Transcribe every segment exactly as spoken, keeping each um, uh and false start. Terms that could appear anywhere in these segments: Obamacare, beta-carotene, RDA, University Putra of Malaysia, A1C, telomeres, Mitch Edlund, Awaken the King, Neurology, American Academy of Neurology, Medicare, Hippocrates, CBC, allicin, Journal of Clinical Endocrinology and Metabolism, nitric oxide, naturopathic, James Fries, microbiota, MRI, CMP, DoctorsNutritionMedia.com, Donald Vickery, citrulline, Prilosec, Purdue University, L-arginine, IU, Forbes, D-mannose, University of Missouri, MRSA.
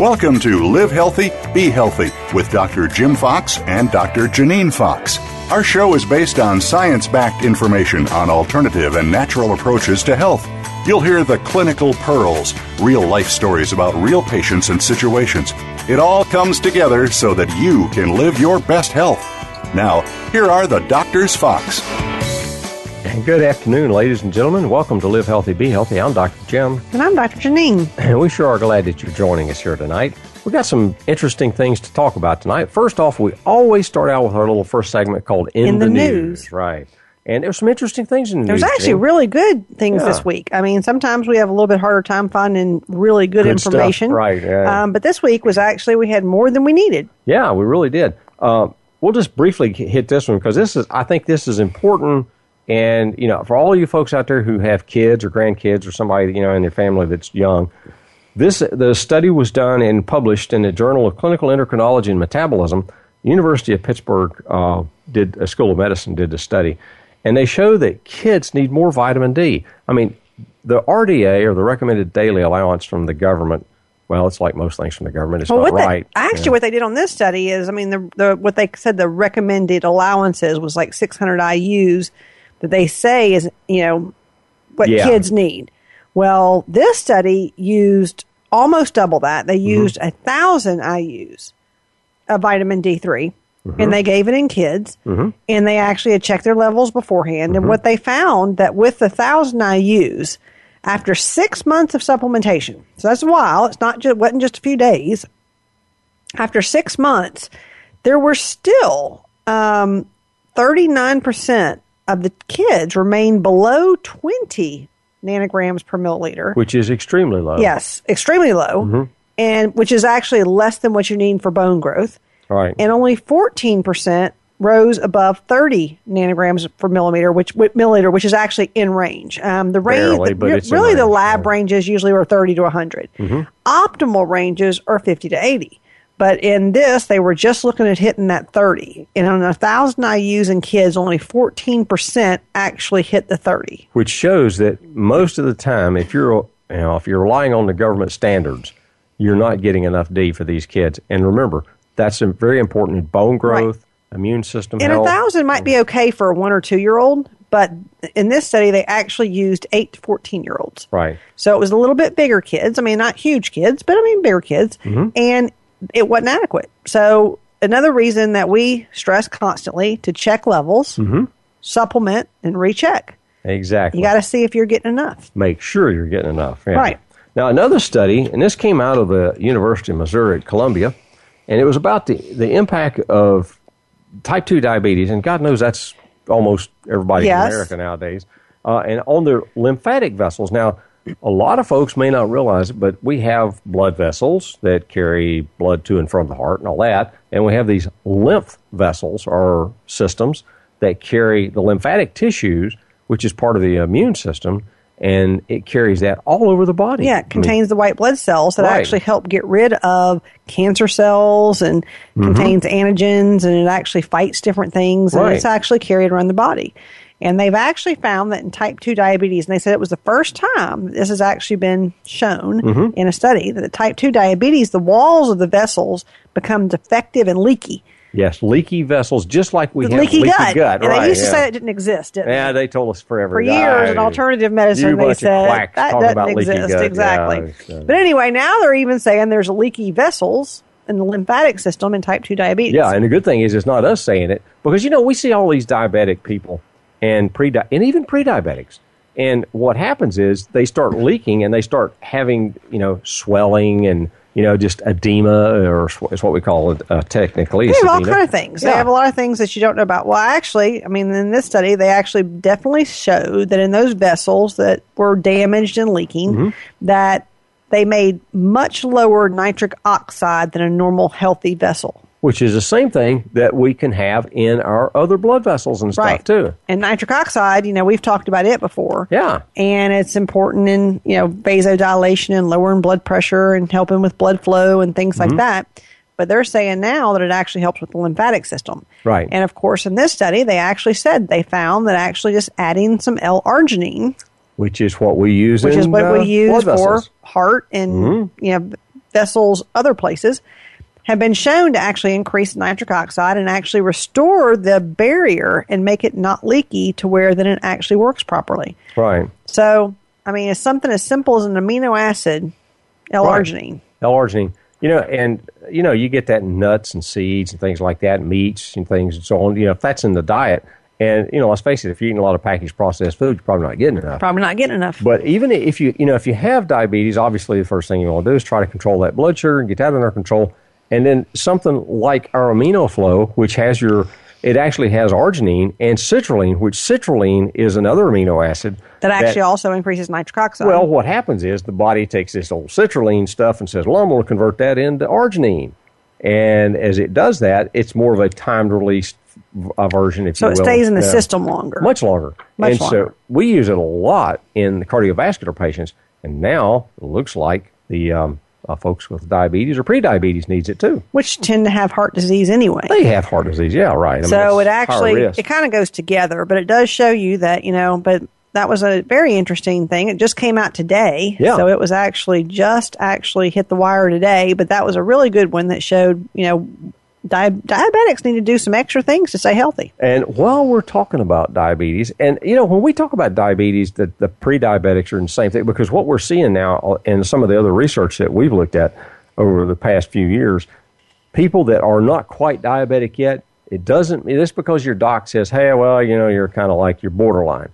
Welcome to Live Healthy, Be Healthy with Doctor Jim Fox and Doctor Janine Fox. Our show is based on science-backed information on alternative and natural approaches to health. You'll hear the clinical pearls, real-life stories about real patients and situations. It all comes together so that you can live your best health. Now, here are the Doctors Fox. And good afternoon, ladies and gentlemen. Welcome to Live Healthy, Be Healthy. I'm Doctor Jim. And I'm Doctor Janine. And we sure are glad that you're joining us here tonight. We got some interesting things to talk about tonight. First off, we always start out with our little first segment called In, In the, the news. news. Right. And there's some interesting things in the There's news. There's actually Jim. really good things yeah. this week. I mean, sometimes we have a little bit harder time finding really good, good information. Stuff, right. Yeah. Um, but this week was actually, we had more than we needed. Yeah, we really did. Uh, we'll just briefly hit this one because this is, I think this is important. And, you know, for all you folks out there who have kids or grandkids or somebody, you know, in their family that's young, this the study was done and published in the Journal of Clinical Endocrinology and Metabolism. University of Pittsburgh uh, did a School of Medicine did the study, and they show that kids need more vitamin D. I mean, the R D A or the recommended daily allowance from the government. Well, it's like most things from the government. It's well, not right. They, actually, yeah. what they did on this study is, I mean, the, the what they said the recommended allowances was like six hundred I U's. That they say is, you know, what yeah. kids need. Well, this study used almost double that. They used a mm-hmm. thousand I U's of vitamin D three, mm-hmm. and they gave it in kids, mm-hmm. and they actually had checked their levels beforehand. Mm-hmm. And what they found that with the thousand I U's, after six months of supplementation, so that's a while. It's not just wasn't just a few days. After six months, there were still um, thirty-nine percent. Of the kids remain below twenty nanograms per milliliter. Which is extremely low. Yes, extremely low, mm-hmm. and which is actually less than what you need for bone growth. Right. And only fourteen percent rose above thirty nanograms per milliliter, which milliliter, which is actually in range. Um, the range, Barely, the, but re- it's really in the range. Lab ranges usually are thirty to one hundred. Mm-hmm. Optimal ranges are fifty to eighty. But in this, they were just looking at hitting that thirty. And on one thousand I U's in kids, only fourteen percent actually hit the thirty. Which shows that most of the time, if you're you know, if you're relying on the government standards, you're not getting enough D for these kids. And remember, that's very important in bone growth, right. immune system and health. And one thousand might be okay for a one- or two-year-old, but in this study, they actually used eight to fourteen-year-olds. Right. So it was a little bit bigger kids. I mean, not huge kids, but I mean bigger kids. Mm-hmm. And it wasn't adequate. So another reason that we stress constantly to check levels, mm-hmm. supplement, and recheck. Exactly. You got to see if you're getting enough. Make sure you're getting enough. Yeah. Right. Now, another study, and this came out of the University of Missouri at Columbia, and it was about the, the impact of type two diabetes, and God knows that's almost everybody yes. in America nowadays, uh, and on their lymphatic vessels. Now, a lot of folks may not realize it, but we have blood vessels that carry blood to and from the heart and all that, and we have these lymph vessels or systems that carry the lymphatic tissues, which is part of the immune system, and it carries that all over the body. Yeah, it contains I mean, the white blood cells that right. actually help get rid of cancer cells and mm-hmm. contains antigens, and it actually fights different things, and right. it's actually carried around the body. And they've actually found that in type two diabetes, and they said it was the first time this has actually been shown mm-hmm. in a study, that the type two diabetes, the walls of the vessels become defective and leaky. Yes, leaky vessels, just like we the have leaky, leaky gut. gut and right, they used yeah. to say it didn't exist, didn't yeah, they? Yeah, they told us forever. For years I, in alternative medicine, they said that doesn't exist. Gut. Exactly. Yeah, but anyway, now they're even saying there's leaky vessels in the lymphatic system in type two diabetes. Yeah, and the good thing is it's not us saying it, because, you know, we see all these diabetic people. And pre and even pre-diabetics. And what happens is they start leaking and they start having, you know, swelling and you know, just edema, or is what we call it, uh, technically. They have all kind of things. Yeah. They have a lot of things that you don't know about. Well, actually, I mean, in this study, they actually definitely showed that in those vessels that were damaged and leaking, mm-hmm. that they made much lower nitric oxide than a normal healthy vessel. Which is the same thing that we can have in our other blood vessels and stuff, right. too. And nitric oxide, you know, we've talked about it before. Yeah. And it's important in, you know, vasodilation and lowering blood pressure and helping with blood flow and things mm-hmm. like that. But they're saying now that it actually helps with the lymphatic system. Right. And, of course, in this study, they actually said they found that actually just adding some L-arginine. Which is what we use in blood vessels. Which is what uh, we use for heart and, mm-hmm. you know, vessels, other places. Have been shown to actually increase nitric oxide and actually restore the barrier and make it not leaky to where then it actually works properly. Right. So, I mean, it's something as simple as an amino acid, L-arginine. Right. L-arginine. You know, and, you know, you get that in nuts and seeds and things like that, meats and things and so on. You know, if that's in the diet, and, you know, let's face it, if you're eating a lot of packaged processed food, you're probably not getting enough. Probably not getting enough. But even if you, you know, if you have diabetes, obviously the first thing you want to do is try to control that blood sugar and get that under control. And then something like our amino flow, which has your, it actually has arginine and citrulline, which citrulline is another amino acid. That actually that, also increases nitric oxide. Well, what happens is the body takes this old citrulline stuff and says, well, I'm going to convert that into arginine. And as it does that, it's more of a timed-release version, if so you will. So it stays in the uh, system longer. Much longer. Much and longer. And so we use it a lot in the cardiovascular patients. And now it looks like the... Um, Uh, folks with diabetes or prediabetes needs it too. Which tend to have heart disease anyway. They have heart disease, yeah, right. I mean, so it actually, it kind of goes together, but it does show you that, you know, but that was a very interesting thing. It just came out today. Yeah. So it was actually just actually hit the wire today, but that was a really good one that showed, you know, Di- diabetics need to do some extra things to stay healthy. And while we're talking about diabetes, and, you know, when we talk about diabetes, the, the pre-diabetics are in the same thing, because what we're seeing now and some of the other research that we've looked at over the past few years, people that are not quite diabetic yet, it doesn't, it's because your doc says, hey, well, you know, you're kind of like your borderline.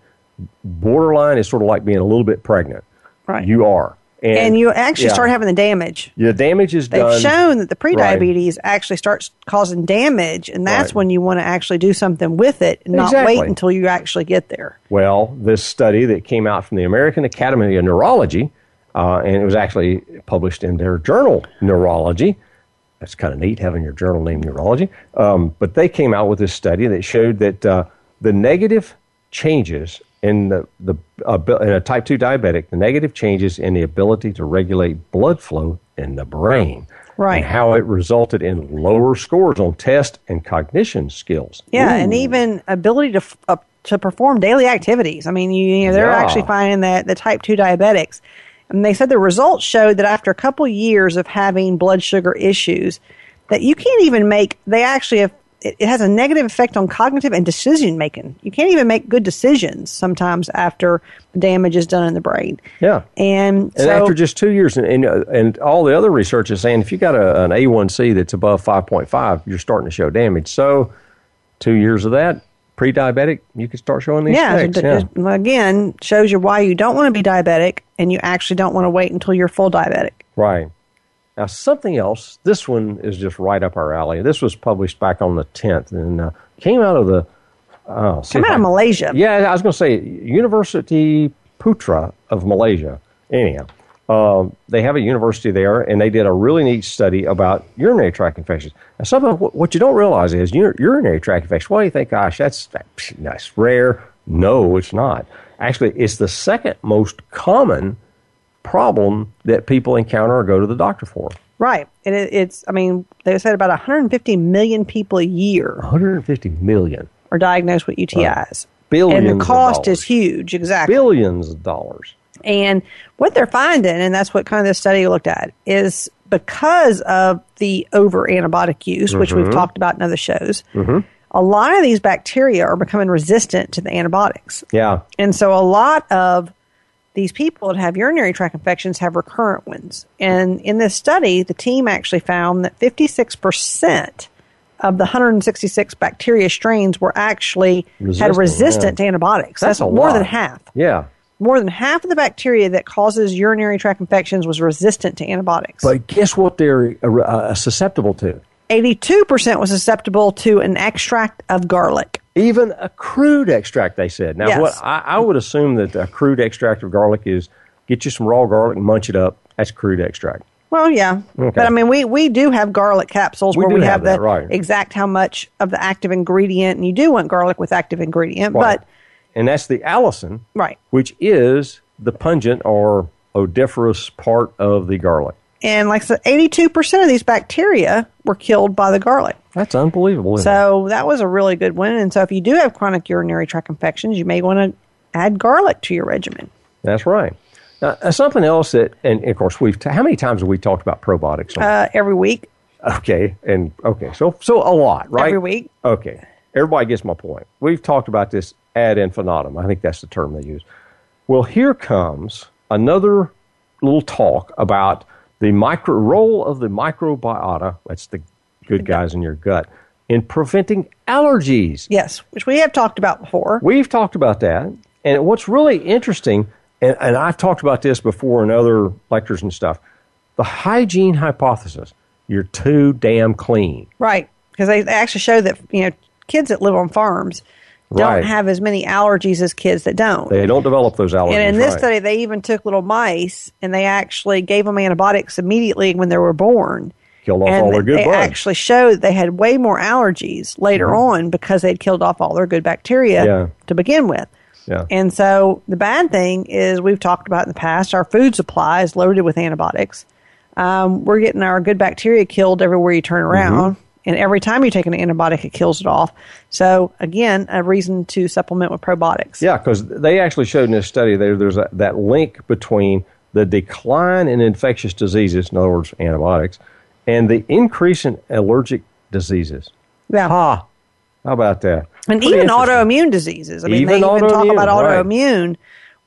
Borderline is sort of like being a little bit pregnant. Right. You are. And, and you actually yeah. start having the damage. The damage is They've done. They've shown that the prediabetes right. actually starts causing damage, and that's right. when you want to actually do something with it and exactly. not wait until you actually get there. Well, this study that came out from the American Academy of Neurology, uh, and it was actually published in their journal, Neurology. That's kind of neat, having your journal named Neurology. Um, but they came out with this study that showed that uh, the negative changes In the, the uh, in a type two diabetic, the negative changes in the ability to regulate blood flow in the brain. Right. And how it resulted in lower scores on test and cognition skills. Yeah, Ooh. And even ability to uh, to perform daily activities. I mean, you, you know, they're yeah. actually finding that the type two diabetics, and they said the results showed that after a couple years of having blood sugar issues, that you can't even make, they actually have, it has a negative effect on cognitive and decision-making. You can't even make good decisions sometimes after damage is done in the brain. Yeah. And, and so, after just two years, and, and and all the other research is saying if you got a, an A one C that's above five point five, you're starting to show damage. So two years of that, pre-diabetic, you can start showing these yeah, things. Yeah. Again, shows you why you don't want to be diabetic, and you actually don't want to wait until you're full diabetic. Right. Now, something else, this one is just right up our alley. This was published back on the tenth and uh, came out of the... Uh, came out I, of Malaysia. Yeah, I was going to say, University Putra of Malaysia. Anyhow, um, they have a university there, and they did a really neat study about urinary tract infections. And some of what you don't realize is ur- urinary tract infections. Well, you think, gosh, that's, that's rare. No, it's not. Actually, it's the second most common problem that people encounter or go to the doctor for. Right. And it, it's, I mean, they said about one hundred fifty million people a year. one hundred fifty million. Are diagnosed with U T Is. Right. Billions. And the cost is huge. Exactly. Billions of dollars. And what they're finding, and that's what kind of this study looked at, is because of the over-antibiotic use, mm-hmm. which we've talked about in other shows, mm-hmm. a lot of these bacteria are becoming resistant to the antibiotics. Yeah. And so a lot of these people that have urinary tract infections have recurrent ones. And in this study, the team actually found that fifty-six percent of the one hundred sixty-six bacteria strains were actually resistant, had resistant yeah. to antibiotics. That's, That's a more lot. than half. Yeah. more than half of the bacteria that causes urinary tract infections was resistant to antibiotics. But guess what they're uh, susceptible to? eighty-two percent was susceptible to an extract of garlic. Even a crude extract, they said. Now, yes. what I, I would assume that a crude extract of garlic is get you some raw garlic and munch it up. That's crude extract. Well, yeah. Okay. But, I mean, we, we do have garlic capsules we where we have, have that, the right. exact how much of the active ingredient, and you do want garlic with active ingredient. Right. But and that's the allicin, right. which is the pungent or odoriferous part of the garlic. And like I said, eighty-two percent of these bacteria were killed by the garlic. That's unbelievable. Isn't so it? That was a really good one. And so if you do have chronic urinary tract infections, you may want to add garlic to your regimen. That's right. Now, uh, something else that, and of course, we've, t- how many times have we talked about probiotics? Uh, every week. Okay. And okay. So, so a lot, right? Every week. Okay. Everybody gets my point. We've talked about this ad infinitum. I think that's the term they use. Well, here comes another little talk about the micro role of the microbiota, that's the good guys in your gut, in preventing allergies. Yes, which we have talked about before. We've talked about that. And what's really interesting, and, and I've talked about this before in other lectures and stuff, the hygiene hypothesis, you're too damn clean. Right, because they actually show that, you know, kids that live on farms don't right. have as many allergies as kids that don't. They don't develop those allergies. And in this right. study, they even took little mice, and they actually gave them antibiotics immediately when they were born. Killed off and all their good bugs. They actually showed they had way more allergies later yeah. on because they'd killed off all their good bacteria yeah. to begin with. Yeah. And so the bad thing is we've talked about in the past, our food supply is loaded with antibiotics. Um, we're getting our good bacteria killed everywhere you turn around. Mm-hmm. And every time you take an antibiotic, it kills it off. So, again, a reason to supplement with probiotics. Yeah, because they actually showed in this study there, there's a, that link between the decline in infectious diseases, in other words, antibiotics, and the increase in allergic diseases. Yeah. Ha! How about that? And Pretty even autoimmune diseases. I mean, even they even talk about autoimmune right.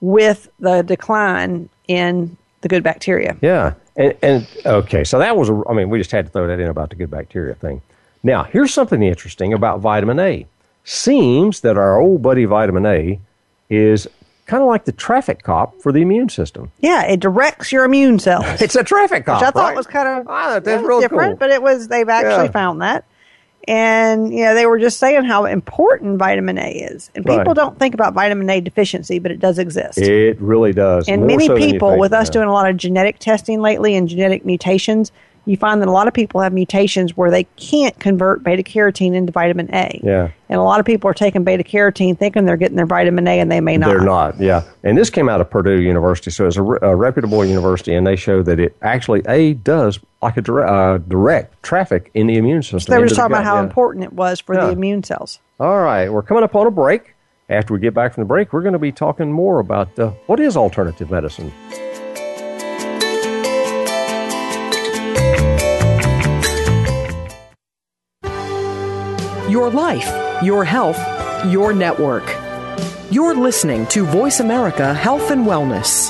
with the decline in the good bacteria. Yeah. And, and okay, so that was, a, I mean, we just had to throw that in about the good bacteria thing. Now, here's something interesting about vitamin A. Seems that our old buddy vitamin A is kind of like the traffic cop for the immune system. Yeah, it directs your immune cells. It's a traffic cop, which I thought right? was kind of wow, that's yeah, real different, cool. but it was, they've actually yeah. found that. And, you know, they were just saying how important vitamin A is. And people right. don't think about vitamin A deficiency, but it does exist. It really does. And More many so people, with us that. doing a lot of genetic testing lately and genetic mutations, you find that a lot of people have mutations where they can't convert beta-carotene into vitamin A. Yeah. And a lot of people are taking beta-carotene thinking they're getting their vitamin A, and they may not. They're not, yeah. And this came out of Purdue University, so it's a, re- a reputable university, and they show that it actually, A, does like a dire- uh, direct traffic in the immune system. So they were just talking about how yeah. important it was for yeah. the immune cells. All right. We're coming up on a break. After we get back from the break, we're going to be talking more about uh, what is alternative medicine. Your life, your health, your network. You're listening to Voice America Health and Wellness.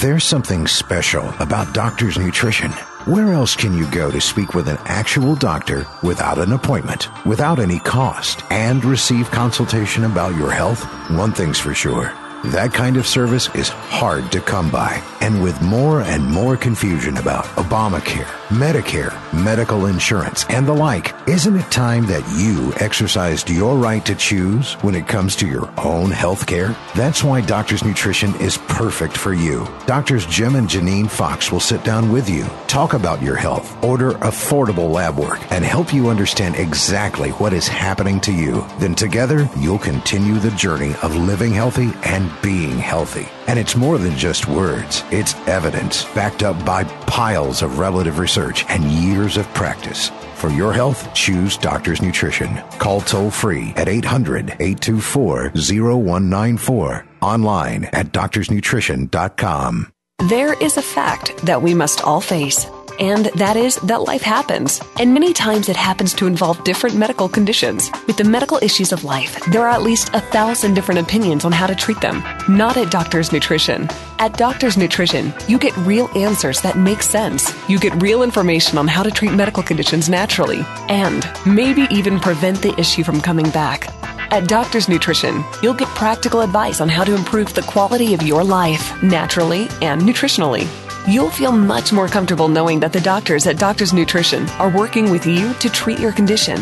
There's something special about doctor's nutrition. Where else can you go to speak with an actual doctor without an appointment, without any cost, and receive consultation about your health? One thing's for sure. That kind of service is hard to come by. And with more and more confusion about Obamacare, Medicare, medical insurance, and the like, isn't it time that you exercised your right to choose when it comes to your own health care? That's why Doctors Nutrition is perfect for you. Doctors Jim and Janine Fox will sit down with you, talk about your health, order affordable lab work, and help you understand exactly what is happening to you. Then together, you'll continue the journey of living healthy and being healthy. And it's more than just words. It's evidence backed up by piles of relative research and years of practice. For your health, choose Doctors Nutrition. Call toll-free at eight hundred, eight two four, zero one nine four. Online at doctors nutrition dot com. There is a fact that we must all face, and that is that life happens. And many times it happens to involve different medical conditions. With the medical issues of life, there are at least a thousand different opinions on how to treat them. Not at Doctors Nutrition. At Doctors Nutrition, you get real answers that make sense. You get real information on how to treat medical conditions naturally, and maybe even prevent the issue from coming back. At Doctors Nutrition, you'll get practical advice on how to improve the quality of your life, naturally and nutritionally. You'll feel much more comfortable knowing that the doctors at Doctors Nutrition are working with you to treat your condition.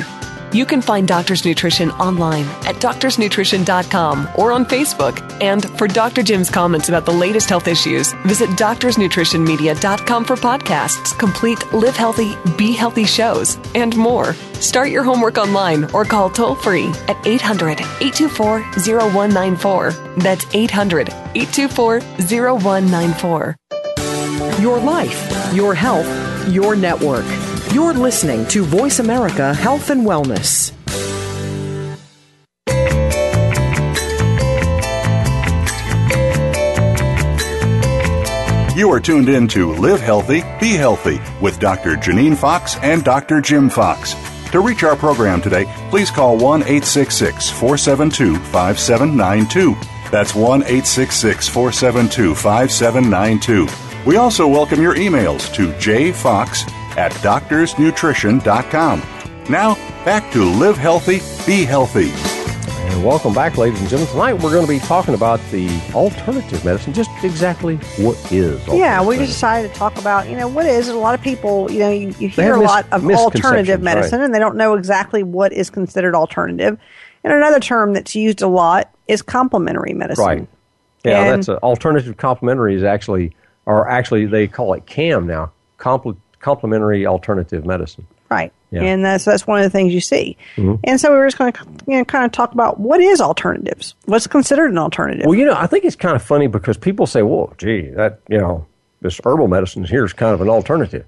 You can find Doctors Nutrition online at doctors nutrition dot com or on Facebook. And for Doctor Jim's comments about the latest health issues, visit doctors nutrition media dot com for podcasts, complete Live Healthy, Be Healthy shows, and more. Start your homework online or call toll-free at eight hundred, eight two four, zero one nine four. That's eight hundred, eight two four, zero one nine four. Your life, your health, your network. You're listening to Voice America Health and Wellness. You are tuned in to Live Healthy, Be Healthy with Doctor Janine Fox and Doctor Jim Fox. To reach our program today, please call one eight six six, four seven two, five seven nine two. That's one eight six six, four seven two, five seven nine two. We also welcome your emails to jfox at doctors nutrition dot com. Now, back to Live Healthy, Be Healthy. And welcome back, ladies and gentlemen. Tonight, we're going to be talking about the alternative medicine, just exactly what is alternative Yeah, we medicine. decided to talk about, you know, what is it? A lot of people, you know, you, you hear a mis- lot of alternative medicine, right, and they don't know exactly what is considered alternative. And another term that's used a lot is complementary medicine. Right. Yeah, and that's a, alternative complementary is actually, or actually they call it C A M now, complementary. Complementary alternative medicine. Right. Yeah. And that's, that's one of the things you see. Mm-hmm. And so we were just going to you know, kind of talk about what is alternatives? What's considered an alternative? Well, you know, I think it's kind of funny because people say, well, gee, that, you know, this herbal medicine here is kind of an alternative.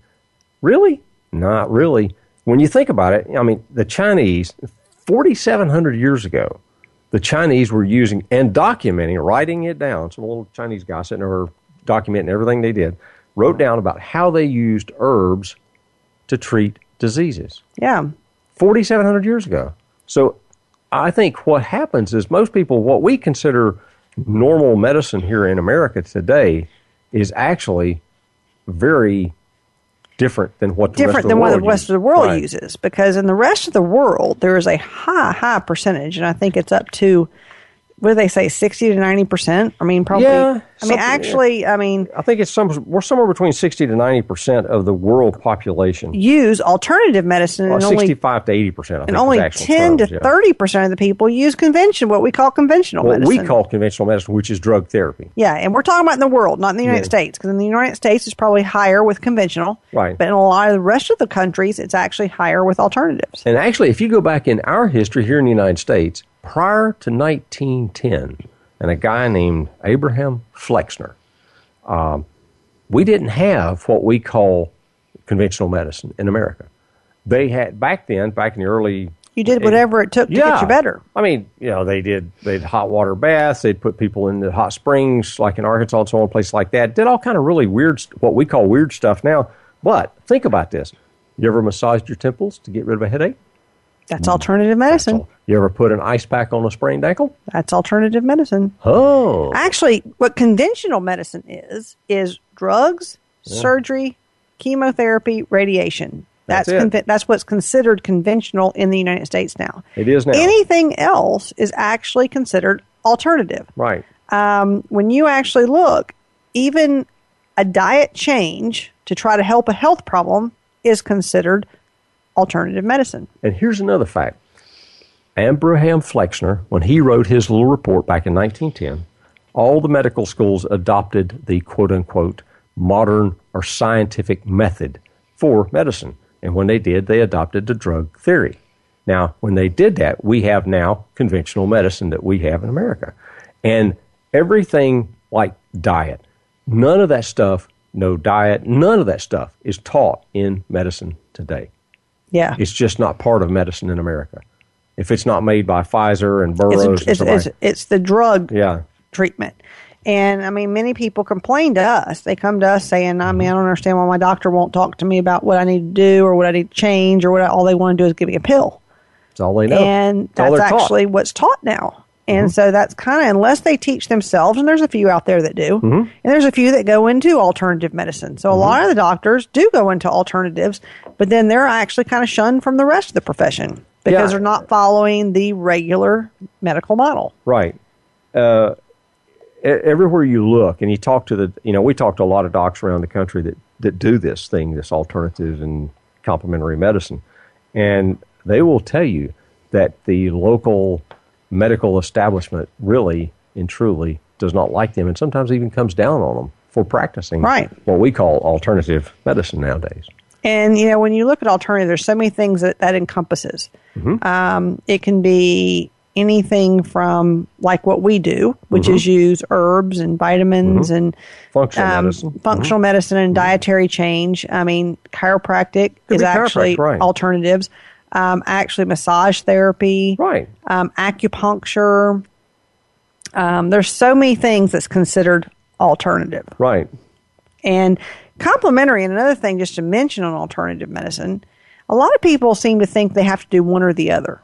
Really? Not really. When you think about it, I mean, the Chinese, forty-seven hundred years ago, the Chinese were using and documenting, writing it down. Some little Chinese guy sitting there documenting everything they did. Wrote down about how they used herbs to treat diseases. Yeah. forty-seven hundred years ago. So I think what happens is most people, what we consider normal medicine here in America today is actually very different than what the different rest of the than world what the rest uses. of the world right. uses. Because in the rest of the world, there is a high, high percentage, and I think it's up to... What do they say, sixty to ninety percent? I mean, probably. Yeah, I mean, actually, I mean. I think it's some, we're somewhere between sixty to ninety percent of the world population. Use alternative medicine. Or sixty-five to eighty percent, I think. And only ten to thirty percent of the people use conventional, what we call conventional medicine. What we call conventional medicine, which is drug therapy. Yeah, and we're talking about in the world, not in the United States, because in the United States, it's probably higher with conventional. Right. But in a lot of the rest of the countries, it's actually higher with alternatives. And actually, if you go back in our history here in the United States, prior to nineteen ten, and a guy named Abraham Flexner, um, we didn't have what we call conventional medicine in America. They had, back then, back in the early... You did whatever it took to yeah. get you better. I mean, you know, they did, they had hot water baths, they'd put people into hot springs, like in Arkansas and so on, places like that. Did all kind of really weird, what we call weird stuff now. But think about this. You ever massaged your temples to get rid of a headache? That's alternative medicine. That's al- you ever put an ice pack on a sprained ankle? That's alternative medicine. Oh. Actually, what conventional medicine is, is drugs, yeah. surgery, chemotherapy, radiation. That's that's, con- that's what's considered conventional in the United States now. It is now. Anything else is actually considered alternative. Right. Um, when you actually look, even a diet change to try to help a health problem is considered alternative medicine. And here's another fact. Abraham Flexner, when he wrote his little report back in nineteen ten, all the medical schools adopted the quote-unquote modern or scientific method for medicine. And when they did, they adopted the drug theory. Now, when they did that, we have now conventional medicine that we have in America. And everything like diet, none of that stuff, no diet, none of that stuff is taught in medicine today. Yeah. It's just not part of medicine in America. If it's not made by Pfizer and Burroughs. It's, it's, and it's, it's the drug yeah. treatment. And, I mean, many people complain to us. They come to us saying, I mean, I don't understand why my doctor won't talk to me about what I need to do or what I need to change or what I, all they want to do is give me a pill. That's all they know. And that's actually taught. what's taught now. And mm-hmm. so that's kind of, unless they teach themselves, and there's a few out there that do, mm-hmm. and there's a few that go into alternative medicine. So mm-hmm. a lot of the doctors do go into alternatives, but then they're actually kind of shunned from the rest of the profession. because yeah. they're not following the regular medical model. Right. Uh, everywhere you look, and you talk to the, you know, we talk to a lot of docs around the country that, that do this thing, this alternative and complementary medicine, and they will tell you that the local medical establishment really and truly does not like them, and sometimes even comes down on them for practicing right. what we call alternative medicine nowadays. And, you know, when you look at alternative, there's so many things that that encompasses. Mm-hmm. Um, it can be anything from, like what we do, which mm-hmm. is use herbs and vitamins mm-hmm. and functional um, medicine, functional mm-hmm. medicine and mm-hmm. dietary change. I mean, chiropractic could is actually chiropractic, right. alternatives. Um, actually, massage therapy, right? Um, acupuncture. Um, there's so many things that's considered alternative, right? And complementary. And another thing, just to mention on alternative medicine, a lot of people seem to think they have to do one or the other.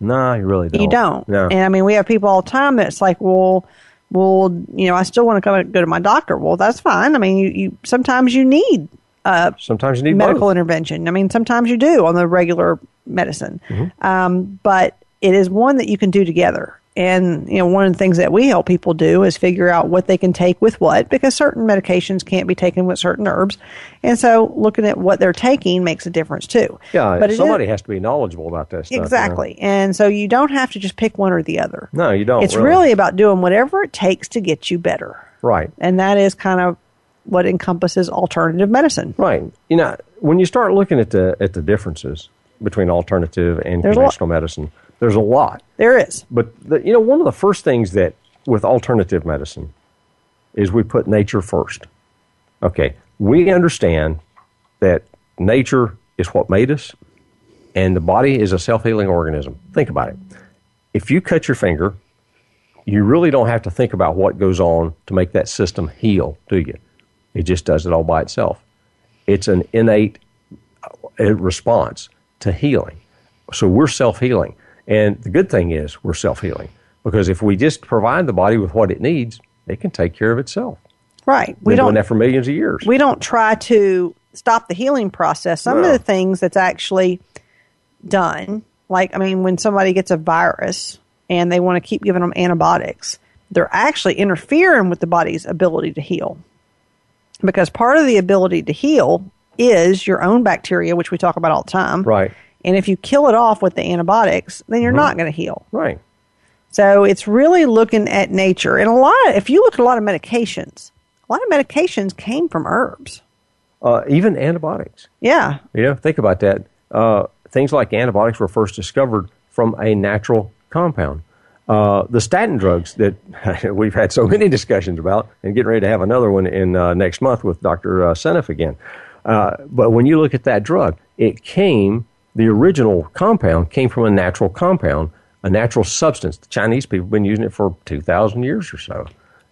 No, you really don't. You don't. No. And I mean, we have people all the time that's like, well, well, you know, I still want to come and go to my doctor. Well, that's fine. I mean, you, you sometimes you need uh, sometimes you need medical both. intervention. I mean, sometimes you do on the regular medicine, mm-hmm. um, but it is one that you can do together. And, you know, one of the things that we help people do is figure out what they can take with what, because certain medications can't be taken with certain herbs. And so looking at what they're taking makes a difference, too. Yeah, but somebody has to be knowledgeable about that stuff. Exactly. You know? And so you don't have to just pick one or the other. No, you don't. It's really. really about doing whatever it takes to get you better. Right. And that is kind of what encompasses alternative medicine. Right. You know, when you start looking at the at the differences between alternative and There's conventional medicine, there's a lot. There is. But, the, you know, one of the first things that with alternative medicine is we put nature first. Okay. We understand that nature is what made us, and the body is a self-healing organism. Think about it. If you cut your finger, you really don't have to think about what goes on to make that system heal, do you? It just does it all by itself. It's an innate response to healing. So we're self-healing. And the good thing is we're self-healing, because if we just provide the body with what it needs, it can take care of itself. Right. We've been doing that for millions of years. We don't try to stop the healing process. Some no. of the things that's actually done, like, I mean, when somebody gets a virus and they want to keep giving them antibiotics, they're actually interfering with the body's ability to heal, because part of the ability to heal is your own bacteria, which we talk about all the time. Right. And if you kill it off with the antibiotics, then you're mm-hmm. not going to heal. Right. So it's really looking at nature. And a lot of, if you look at a lot of medications, a lot of medications came from herbs. Uh, even antibiotics. Yeah. You know, think about that. Uh, things like antibiotics were first discovered from a natural compound. Uh, the statin drugs that we've had so many discussions about, and getting ready to have another one in uh, next month with Doctor Uh, Seneff again. Uh, but when you look at that drug, it came... The original compound came from a natural compound, a natural substance. The Chinese people have been using it for two thousand years or so.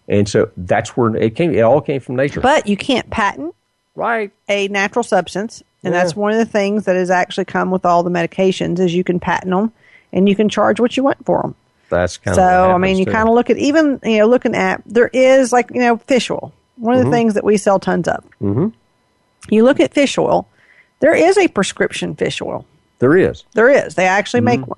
And so that's where it came. It all came from nature. But you can't patent right. a natural substance. And yeah. that's one of the things that has actually come with all the medications, is you can patent them and you can charge what you want for them. That's kind so, of So, I mean, you kind of look at even, you know, looking at, there is like, you know, fish oil. One of mm-hmm. the things that we sell tons of. Mm-hmm. You look at fish oil, there is a prescription fish oil. There is. There is. They actually make mm-hmm.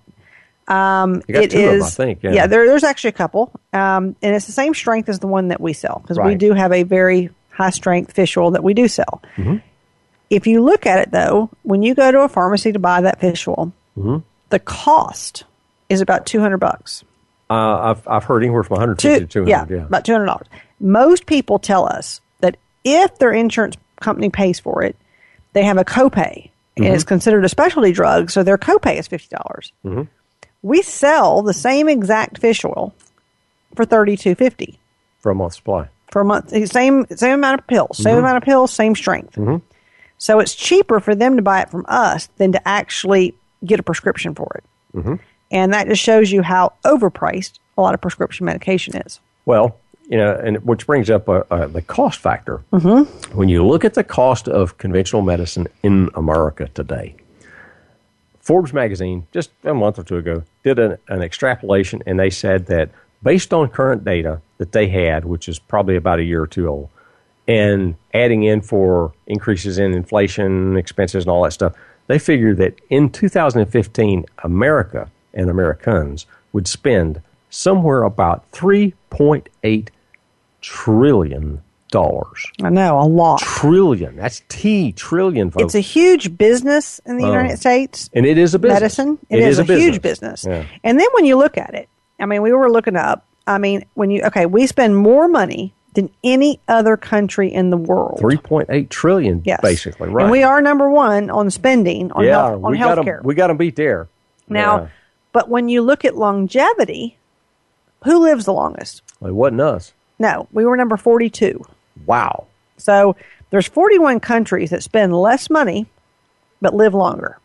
one. Um, you got it two is, of them, I think. Yeah, yeah there, there's actually a couple. Um, and it's the same strength as the one that we sell, because right. we do have a very high-strength fish oil that we do sell. Mm-hmm. If you look at it, though, when you go to a pharmacy to buy that fish oil, mm-hmm. the cost is about two hundred bucks. Uh, I've, I've heard anywhere from one hundred fifty dollars Two, to two hundred dollars. Yeah, yeah, about two hundred dollars. Most people tell us that if their insurance company pays for it, they have a copay. And mm-hmm. it's considered a specialty drug, so their copay is fifty dollars. Mm-hmm. We sell the same exact fish oil for thirty-two fifty. For a month's supply. For a month. Same, same amount of pills. Same mm-hmm. amount of pills, same strength. Mm-hmm. So it's cheaper for them to buy it from us than to actually get a prescription for it. Mm-hmm. And that just shows you how overpriced a lot of prescription medication is. Well, you know, and which brings up uh, uh, the cost factor. Mm-hmm. When you look at the cost of conventional medicine in America today, Forbes magazine, just a month or two ago, did an, an extrapolation, and they said that based on current data that they had, which is probably about a year or two old, and adding in for increases in inflation, expenses, and all that stuff, They figured that in two thousand fifteen, America and Americans would spend somewhere about three point eight trillion dollars. I know, a lot. Trillion. That's T, trillion, folks. It's a huge business in the um, United States. And it is a business. Medicine. It, it is, is a, a business. huge business. Yeah. And then when you look at it, I mean, we were looking up, I mean, when you, okay, we spend more money than any other country in the world. three point eight trillion dollars, yes. Basically, right. And we are number one on spending on, yeah, health, on we healthcare. Gotta, we got to beat there. Now, yeah. But when you look at longevity, who lives the longest? Well, it wasn't us. No, we were number forty-two. Wow. So there's forty-one countries that spend less money but live longer.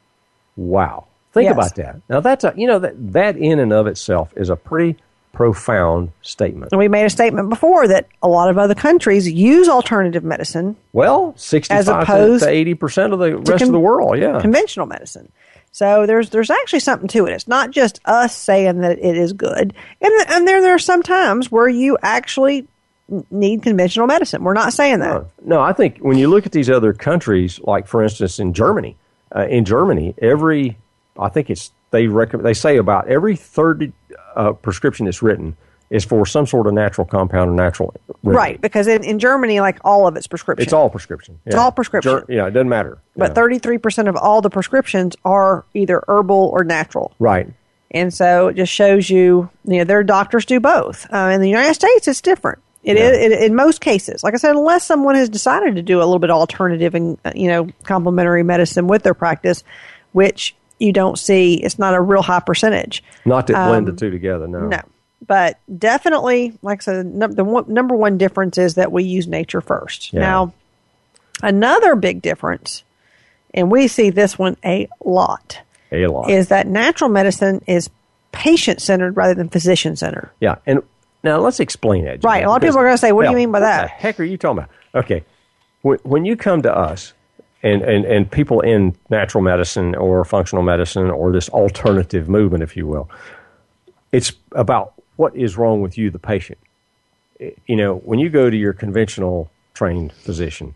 Wow. Think yes. about that. Now, that's a, you know, that, that in and of itself is a pretty profound statement. And we made a statement before that a lot of other countries use alternative medicine. Well, sixty-five as opposed to eighty percent of the rest con- of the world, yeah. Conventional medicine. So there's there's actually something to it. It's not just us saying that it is good. And and there, there are some times where you actually need conventional medicine. We're not saying that. No, no, I think when you look at these other countries, like for instance in Germany, uh, in Germany, every I think it's they recommend they say about every third uh, prescription that's written is for some sort of natural compound or natural remedy. Right, because in, in Germany, like all of it's prescription. It's all prescription. Yeah. It's all prescription. Ger- yeah, it doesn't matter. But yeah. thirty-three percent of all the prescriptions are either herbal or natural. Right. And so it just shows you, you know, their doctors do both. Uh, in the United States, it's different. It yeah. is it, in most cases, like I said, unless someone has decided to do a little bit alternative and, you know, complementary medicine with their practice, which you don't see. It's not a real high percentage. Not to blend um, the two together, no. No. But definitely, like I said, the one, number one difference is that we use nature first. Yeah. Now, another big difference, and we see this one a lot, a lot, is that natural medicine is patient-centered rather than physician-centered. Yeah, and now let's explain that. Right, a lot of people are going to say, what do you mean by that? What the heck are you talking about? Okay, when you come to us, and, and, and people in natural medicine or functional medicine or this alternative movement, if you will, it's about what is wrong with you, the patient. You know, when you go to your conventional trained physician,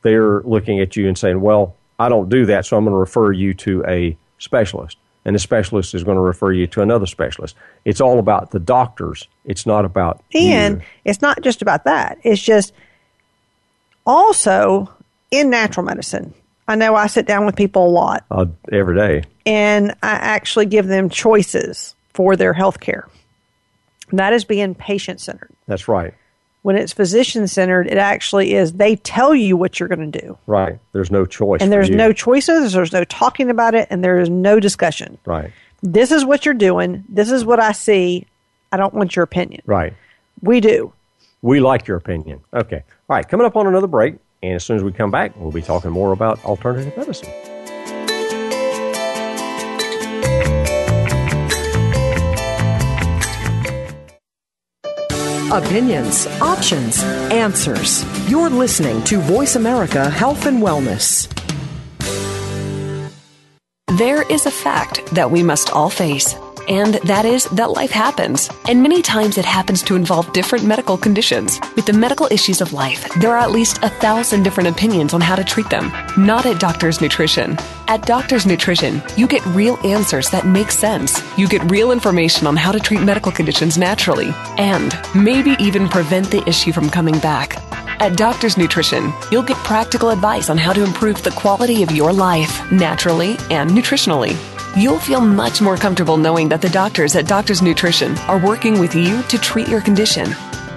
they're looking at you and saying, well, I don't do that, so I'm going to refer you to a specialist. And the specialist is going to refer you to another specialist. It's all about the doctors. It's not about And you. It's not just about that. It's just also in natural medicine. I know I sit down with people a lot. Uh, every day. And I actually give them choices for their health care. That is being patient-centered. That's right. When it's physician-centered, it actually is. They tell you what you're going to do. Right. There's no choice. And there's no choices. There's no talking about it. And there is no discussion. Right. This is what you're doing. This is what I see. I don't want your opinion. Right. We do. We like your opinion. Okay. All right. Coming up on another break. And as soon as we come back, we'll be talking more about alternative medicine. Opinions, options, answers. You're listening to Voice America Health and Wellness. There is a fact that we must all face, and that is that life happens. And many times it happens to involve different medical conditions. With the medical issues of life, there are at least a thousand different opinions on how to treat them. Not at Doctors Nutrition. At Doctors Nutrition, you get real answers that make sense. You get real information on how to treat medical conditions naturally and maybe even prevent the issue from coming back. At Doctors Nutrition, you'll get practical advice on how to improve the quality of your life naturally and nutritionally. You'll feel much more comfortable knowing that the doctors at Doctors Nutrition are working with you to treat your condition.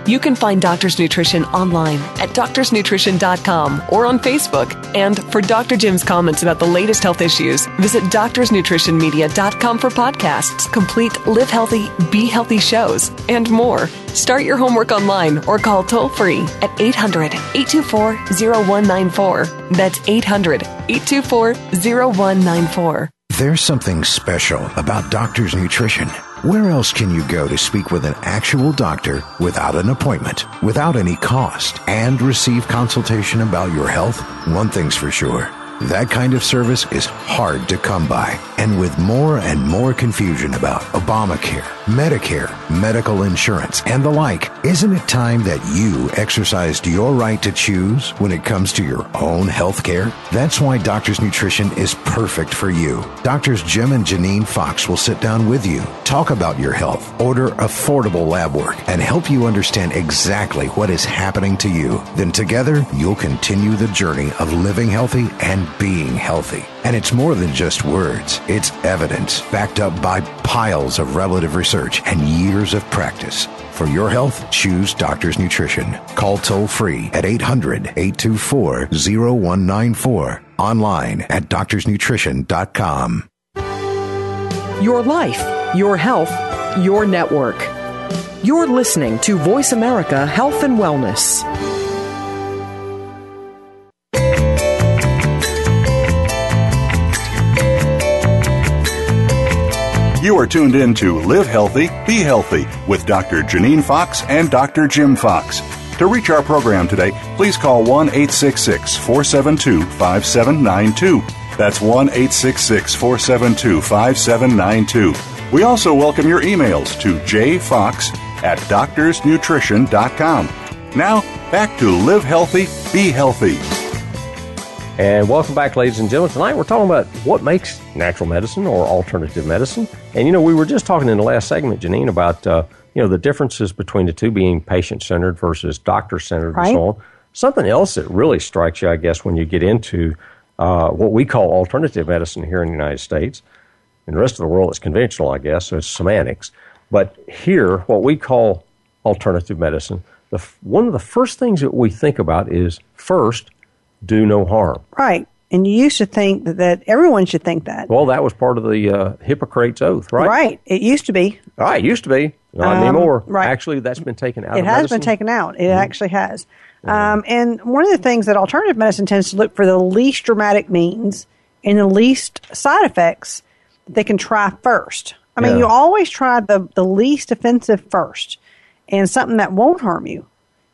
You can find Doctors Nutrition online at doctors nutrition dot com or on Facebook. And for Doctor Jim's comments about the latest health issues, visit doctors nutrition media dot com for podcasts, complete Live Healthy, Be Healthy shows, and more. Start your homework online or call toll-free at eight hundred, eight two four, zero one nine four. That's eight hundred, eight two four, zero one nine four. There's something special about Doctors Nutrition. Where else can you go to speak with an actual doctor without an appointment, without any cost, and receive consultation about your health? One thing's for sure. That kind of service is hard to come by. And with more and more confusion about Obamacare, Medicare, medical insurance, and the like, isn't it time that you exercised your right to choose when it comes to your own health care? That's why Doctors Nutrition is perfect for you. Doctors Jim and Janine Fox will sit down with you, talk about your health, order affordable lab work, and help you understand exactly what is happening to you. Then together, you'll continue the journey of living healthy and being healthy. And it's more than just words. It's evidence backed up by piles of relative research and years of practice. For your health, choose Doctors Nutrition. Call toll-free at eight hundred, eight two four, zero one nine four. Online at doctors nutrition dot com. Your life, your health, your network. You're listening to Voice America Health and Wellness. You are tuned in to Live Healthy, Be Healthy with Doctor Janine Fox and Doctor Jim Fox. To reach our program today, please call one eight six six, four seven two, five seven nine two. That's one eight six six, four seven two, five seven nine two. We also welcome your emails to jfox at doctors nutrition dot com. Now, back to Live Healthy, Be Healthy. And welcome back, ladies and gentlemen. Tonight we're talking about what makes natural medicine or alternative medicine. And, you know, we were just talking in the last segment, Janine, about, uh, you know, the differences between the two being patient-centered versus doctor-centered, right, and so on. Something else that really strikes you, I guess, when you get into uh, what we call alternative medicine here in the United States. In the rest of the world, it's conventional, I guess, so it's semantics. But here, what we call alternative medicine, the one of the first things that we think about is, first, do no harm. Right. And you used to think that, that everyone should think that. Well, that was part of the uh, Hippocrates Oath, right? Right. It used to be. Right. It used to be. Not um, anymore. Right. Actually, that's been taken out of medicine. It has been taken out. It mm-hmm. actually has. Yeah. Um, and one of the things that alternative medicine tends to look for the least dramatic means and the least side effects that they can try first. I mean, yeah. you always try the, the least offensive first and something that won't harm you.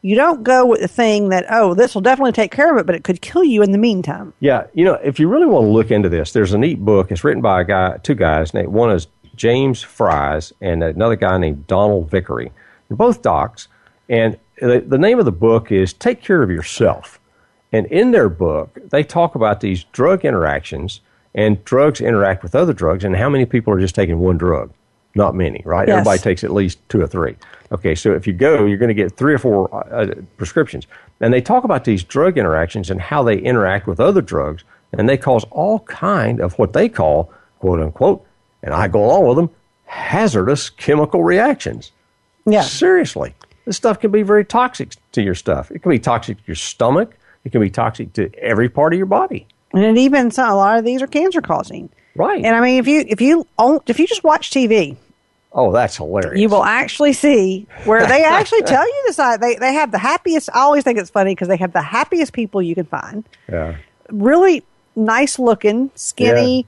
You don't go with the thing that, oh, this will definitely take care of it, but it could kill you in the meantime. Yeah. You know, if you really want to look into this, there's a neat book. It's written by a guy, two guys. One is James Fries and another guy named Donald Vickery. They're both docs. And the, the name of the book is Take Care of Yourself. And in their book, they talk about these drug interactions and drugs interact with other drugs and how many people are just taking one drug. Not many, right? Yes. Everybody takes at least two or three. Okay, so if you go, you're going to get three or four uh, prescriptions. And they talk about these drug interactions and how they interact with other drugs, and they cause all kind of what they call, quote unquote, and I go along with them, hazardous chemical reactions. Yeah. Seriously. This stuff can be very toxic to your stuff. It can be toxic to your stomach. It can be toxic to every part of your body. And it even, so, a lot of these are cancer-causing. Right. And I mean, if you if you, if you just watch T V... Oh, that's hilarious. You will actually see where they actually tell you the side. They, they have the happiest. I always think it's funny because they have the happiest people you can find. Yeah. Really nice looking, skinny, yeah.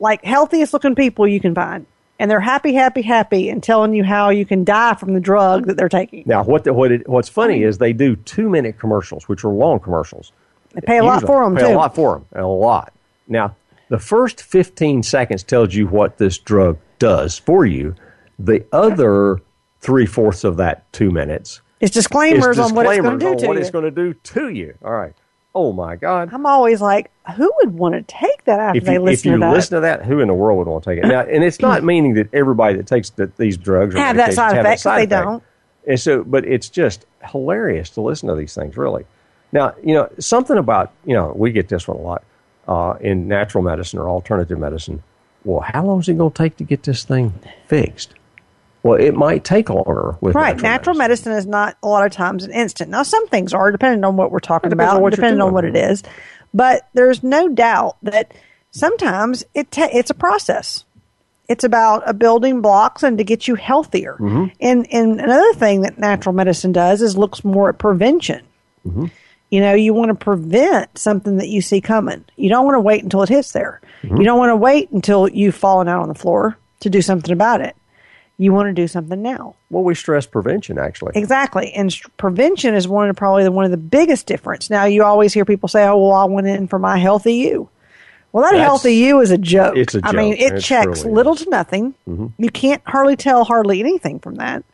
like healthiest looking people you can find. And they're happy, happy, happy and telling you how you can die from the drug that they're taking. Now, what the, what it, what's funny is they do two-minute commercials, which are long commercials. They pay a Usually, lot for them, pay too. Pay a lot for them. A lot. Now, the first fifteen seconds tells you what this drug does for you. The other three-fourths of that two minutes is disclaimers, is disclaimers on what it's going to do to what you. It's going to do to you. All right. Oh, my God. I'm always like, who would want to take that after if you, they listen to that? If you listen to that, who in the world would want to take it? Now, and it's not meaning that everybody that takes the, these drugs or have that side have effect. Side they effect. Don't. And so, but it's just hilarious to listen to these things, really. Now, you know, something about, you know, we get this one a lot uh, in natural medicine or alternative medicine. Well, how long is it going to take to get this thing fixed? Well, it might take longer. With right. Natural, natural medicine. medicine is not a lot of times an instant. Now, some things are, depending on what we're talking depending about, on depending on what it is. But there's no doubt that sometimes it ta- it's a process. It's about a building blocks and to get you healthier. Mm-hmm. And, and another thing that natural medicine does is looks more at prevention. Mm-hmm. You know, you want to prevent something that you see coming. You don't want to wait until it hits there. Mm-hmm. You don't want to wait until you've fallen out on the floor to do something about it. you want to do something now. Well, we stress prevention, actually. Exactly. And st- prevention is one of the, probably the, one of the biggest difference. Now, you always hear people say, oh, well, I went in for my healthy you. Well, that That's, healthy you is a joke. It's a joke. I mean, it it's checks really little is. to nothing. Mm-hmm. You can't hardly tell hardly anything from that.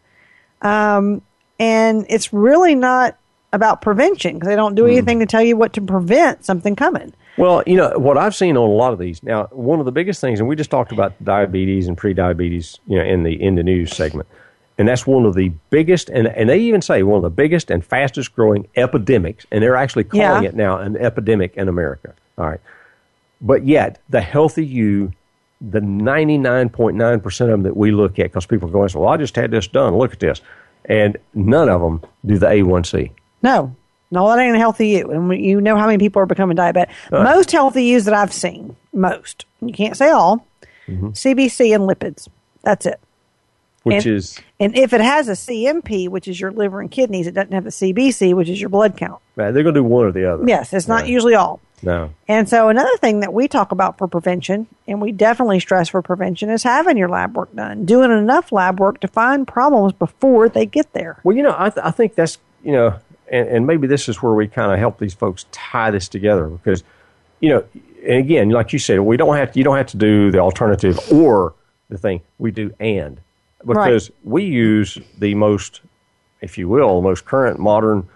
Um, and it's really not about prevention because they don't do mm-hmm. anything to tell you what to prevent something coming. Well, you know, what I've seen on a lot of these, now, one of the biggest things, and we just talked about diabetes and prediabetes, you know, in the in the news segment, and that's one of the biggest, and, and they even say one of the biggest and fastest growing epidemics, and they're actually calling yeah. it now an epidemic in America, all right? But yet, the healthy you, the ninety-nine point nine percent of them that we look at, because people are going, well, I just had this done, look at this, and none of them do the A one C. No. No, that ain't a healthy you. And you know how many people are becoming diabetic. Uh, most healthy yous that I've seen, most, you can't say all, mm-hmm. C B C and lipids. That's it. Which and, is. And if it has a C M P, which is your liver and kidneys, it doesn't have the C B C, which is your blood count. Right. They're going to do one or the other. Yes. It's not right. usually all. No. And so another thing that we talk about for prevention, and we definitely stress for prevention, is having your lab work done, doing enough lab work to find problems before they get there. Well, you know, I, th- I think that's, you know, And, and maybe this is where we kind of help these folks tie this together because, you know, and again, like you said, we don't have to, you don't have to do the alternative or the thing. We do and. Because right. we use the most, if you will, most current modern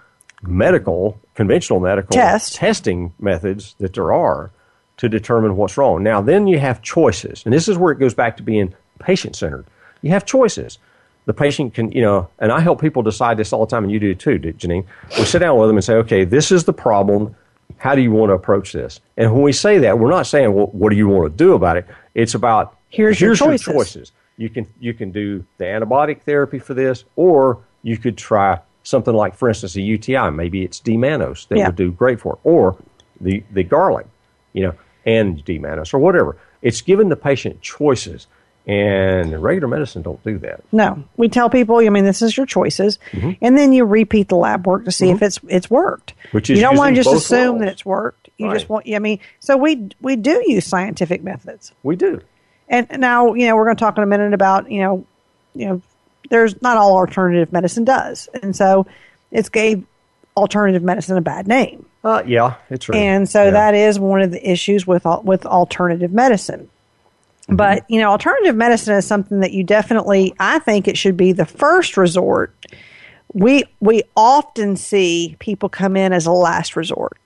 medical, conventional medical Test. testing methods that there are to determine what's wrong. Now, then you have choices. And this is where it goes back to being patient-centered. You have choices. The patient can, you know, and I help people decide this all the time, and you do too, Janine. We sit down with them and say, okay, this is the problem. How do you want to approach this? And when we say that, we're not saying, well, what do you want to do about it? It's about, here's, here's your, choices. your choices. You can you can do the antibiotic therapy for this, or you could try something like, for instance, a U T I. Maybe it's D-mannose that yeah. would do great for it, or the, the garlic, you know, and D-mannose or whatever. It's giving the patient choices. And regular medicine don't do that. No. We tell people, I mean, this is your choices. Mm-hmm. And then you repeat the lab work to see mm-hmm. if it's it's worked. Which is you don't want to just assume that it's worked. You right. just want, I mean, so we we do use scientific methods. We do. And now, you know, we're going to talk in a minute about, you know, you know, there's not all alternative medicine does. And so it's gave alternative medicine a bad name. Uh, yeah, it's true. And so yeah. that is one of the issues with with alternative medicine. But, you know, alternative medicine is something that you definitely, I think it should be the first resort. We we often see people come in as a last resort.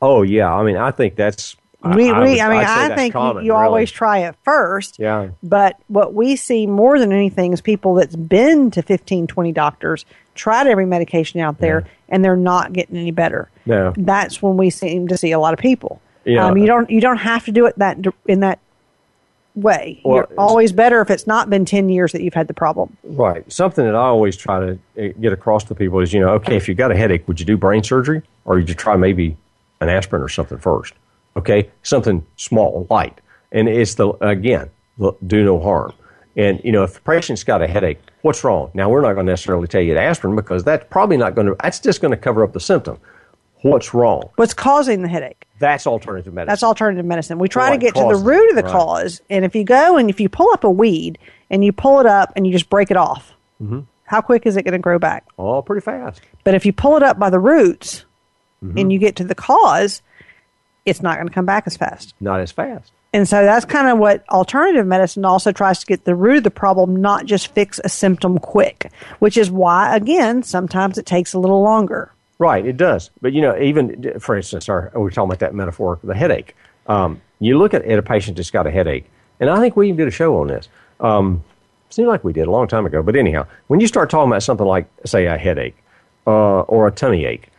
Oh, yeah. I mean, I think that's we, I, we, I, would, I mean, I think common, you really. always try it first. Yeah. But what we see more than anything is people that's been to fifteen, twenty doctors, tried every medication out there, yeah. and they're not getting any better. No. That's when we seem to see a lot of people. Yeah. Um, you don't you don't have to do it that in that way. Well, you're always better if it's not been ten years that you've had the problem. Right. Something that I always try to get across to people is, you know, okay, if you got a headache, would you do brain surgery or would you try maybe an aspirin or something first? Okay? Something small, light. And it's the, again, do no harm. And, you know, if the patient's got a headache, what's wrong? Now, we're not going to necessarily tell you to aspirin because that's probably not going to, that's just going to cover up the symptom. What's wrong? What's causing the headache? That's alternative medicine. That's alternative medicine. We try what to get to the root of the right. cause. And if you go and if you pull up a weed and you pull it up and you just break it off, mm-hmm. how quick is it going to grow back? Oh, pretty fast. But if you pull it up by the roots mm-hmm. and you get to the cause, it's not going to come back as fast. Not as fast. And so that's kind of what alternative medicine also tries to get the root of the problem, not just fix a symptom quick, which is why, again, sometimes it takes a little longer. Right, it does. But, you know, even, for instance, our, we're talking about that metaphor, the headache. Um, you look at, at a patient that's got a headache, and I think we even did a show on this. Um, seemed like we did a long time ago. But anyhow, when you start talking about something like, say, a headache uh, or a tummy ache,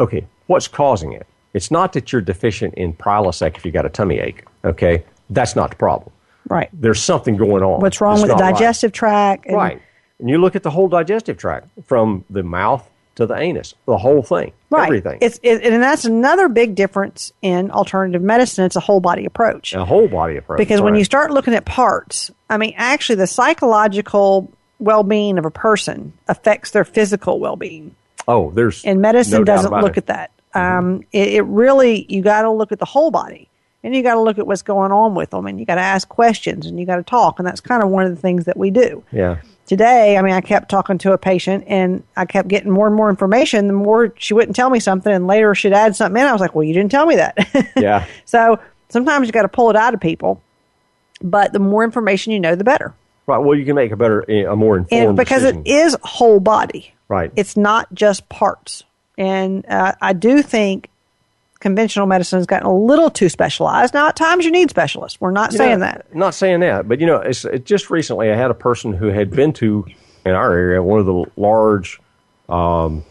okay, what's causing it? It's not that you're deficient in Prilosec if you got a tummy ache, okay? That's not the problem. Right. There's something going on. What's wrong with the digestive tract? And- right. And you look at the whole digestive tract from the mouth to the anus, the whole thing, right. everything. It's, it, and that's another big difference in alternative medicine. It's a whole body approach. A whole body approach. Because right. when you start looking at parts, I mean, actually the psychological well-being of a person affects their physical well-being. Oh, there's And medicine no doesn't look it. at that. Um, mm-hmm. it, it really, you got to look at the whole body. And you got to look at what's going on with them, and you got to ask questions, and you got to talk, and that's kind of one of the things that we do. Yeah. Today, I mean, I kept talking to a patient, and I kept getting more and more information. The more she wouldn't tell me something, and later she'd add something in. I was like, well, you didn't tell me that. Yeah. So sometimes you got to pull it out of people, but the more information you know, the better. Right. Well, you can make a better, a more informed and because decision. It is whole body. Right. It's not just parts. And uh, I do think conventional medicine has gotten a little too specialized. Now, at times you need specialists. We're not you saying know, that. Not saying that. But, you know, it's, it just recently I had a person who had been to, in our area, one of the large um,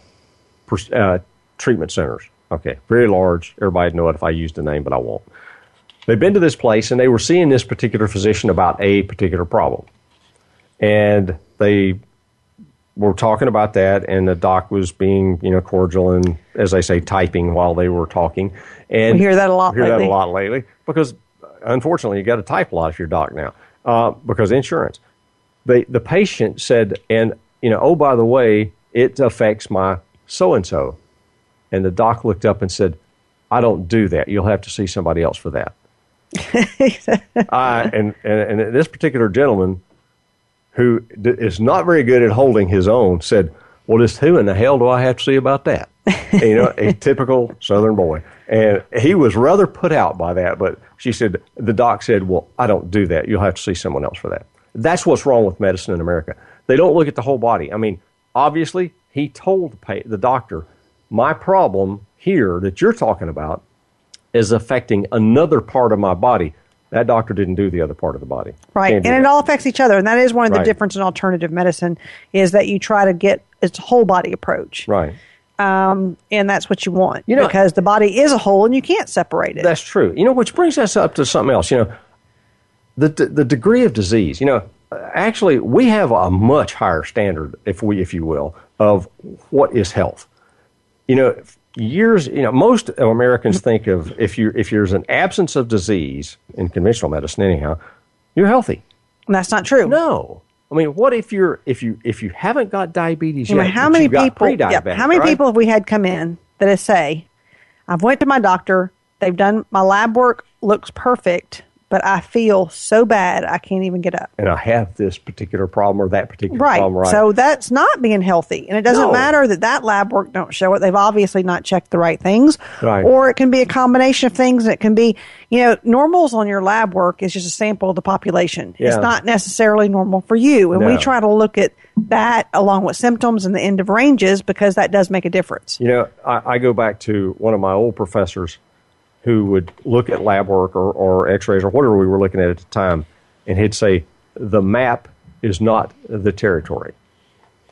per, uh, treatment centers. Okay. Very large. Everybody would know it if I used the name, but I won't. They've been to this place, and they were seeing this particular physician about a particular problem. And they were talking about that, and the doc was being, you know, cordial and, as they say, typing while they were talking. And we hear that a lot lately. We hear that a lot lately because, unfortunately, you got to type a lot if you're a doc now uh, because insurance. The, the patient said, and, you know, oh, by the way, it affects my so-and-so. And the doc looked up and said, I don't do that. You'll have to see somebody else for that. uh, and, and, and this particular gentleman, who d- is not very good at holding his own, said, well, just who in the hell do I have to see about that? And, you know, a typical Southern boy. And he was rather put out by that, but she said, the doc said, well, I don't do that. You'll have to see someone else for that. That's what's wrong with medicine in America. They don't look at the whole body. I mean, obviously, he told the doctor, my problem here that you're talking about is affecting another part of my body. That doctor didn't do the other part of the body. Right, and that. It all affects each other. And that is one of the right. difference in alternative medicine is that you try to get it's a whole body approach. Right. Um, and that's what you want you know, because the body is a whole and you can't separate it. That's true. You know, which brings us up to something else. You know, the the, the degree of disease, you know, actually we have a much higher standard, if we, if you will, of what is health. You know, Years, you know, most Americans think of if you if there's an absence of disease in conventional medicine, anyhow, you're healthy. And that's not true. No, I mean, what if you're if you if you haven't got diabetes yet? I mean, how many people? Yep, how many right? people have we had come in that say, "I've went to my doctor. They've done my lab work. Looks perfect, but I feel so bad I can't even get up. And I have this particular problem or that particular right. problem." Right. So that's not being healthy. And it doesn't no. matter that that lab work don't show it. They've obviously not checked the right things. Right. Or it can be a combination of things. It can be, you know, normals on your lab work is just a sample of the population. Yeah. It's not necessarily normal for you. And no. we try to look at that along with symptoms and the end of ranges because that does make a difference. You know, I, I go back to one of my old professors who would look at lab work or, or x-rays or whatever we were looking at at the time, and he'd say, the map is not the territory.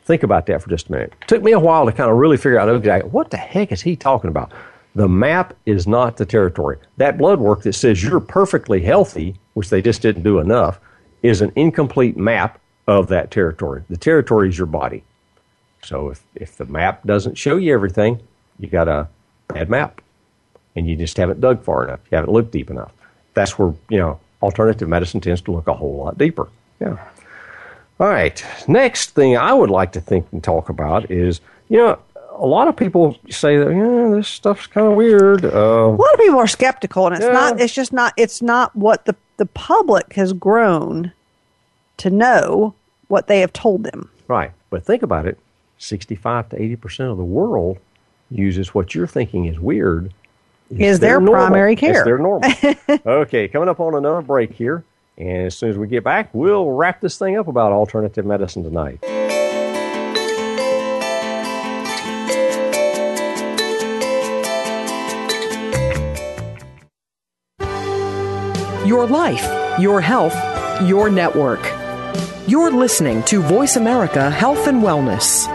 Think about that for just a minute. It took me a while to kind of really figure out, okay, what the heck is he talking about? The map is not the territory. That blood work that says you're perfectly healthy, which they just didn't do enough, is an incomplete map of that territory. The territory is your body. So if, if the map doesn't show you everything, you got to add map. And you just haven't dug far enough. You haven't looked deep enough. That's where, you know, alternative medicine tends to look a whole lot deeper. Yeah. All right. Next thing I would like to think and talk about is, you know, a lot of people say that, yeah, this stuff's kind of weird. Uh, a lot of people are skeptical, and it's yeah. not. It's just not. It's not what the the public has grown to know what they have told them. Right. But think about it. Sixty-five to eighty percent of the world uses what you're thinking is weird. Is, is their primary care. Is their normal. Okay, coming up on another break here. And as soon as we get back, we'll wrap this thing up about alternative medicine tonight. Your life, your health, your network. You're listening to Voice America Health and Wellness.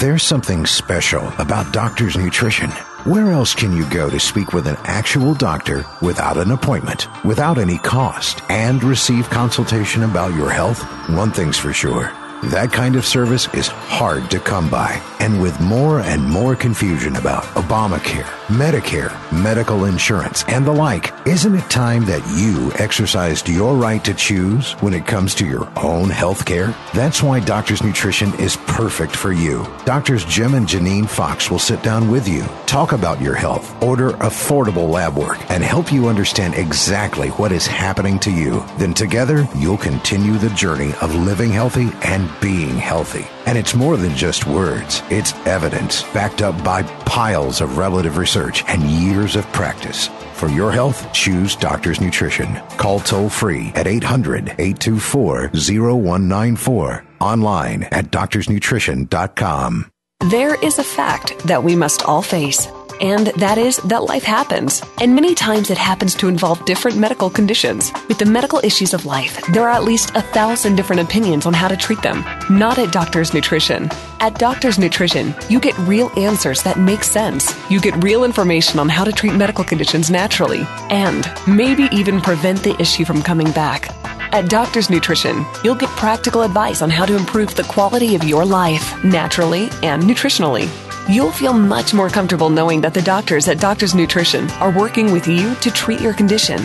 There's something special about doctor's nutrition. Where else can you go to speak with an actual doctor without an appointment, without any cost, and receive consultation about your health? One thing's for sure. That kind of service is hard to come by. And with more and more confusion about Obamacare, Medicare, medical insurance, and the like, isn't it time that you exercised your right to choose when it comes to your own health care? That's why Doctors Nutrition is perfect for you. Doctors Jim and Janine Fox will sit down with you, talk about your health, order affordable lab work, and help you understand exactly what is happening to you. Then together, you'll continue the journey of living healthy and being healthy. And it's more than just words. It's evidence backed up by piles of relative research and years of practice. For your health, choose Doctors Nutrition. Call toll-free at eight hundred, eight two four, zero one nine four. Online at doctors nutrition dot com. There is a fact that we must all face, and that is that life happens. And many times it happens to involve different medical conditions. With the medical issues of life, there are at least a thousand different opinions on how to treat them. Not at Doctors Nutrition. At Doctors Nutrition, you get real answers that make sense. You get real information on how to treat medical conditions naturally, and maybe even prevent the issue from coming back. At Doctors Nutrition, you'll get practical advice on how to improve the quality of your life, naturally and nutritionally. You'll feel much more comfortable knowing that the doctors at Doctors Nutrition are working with you to treat your condition.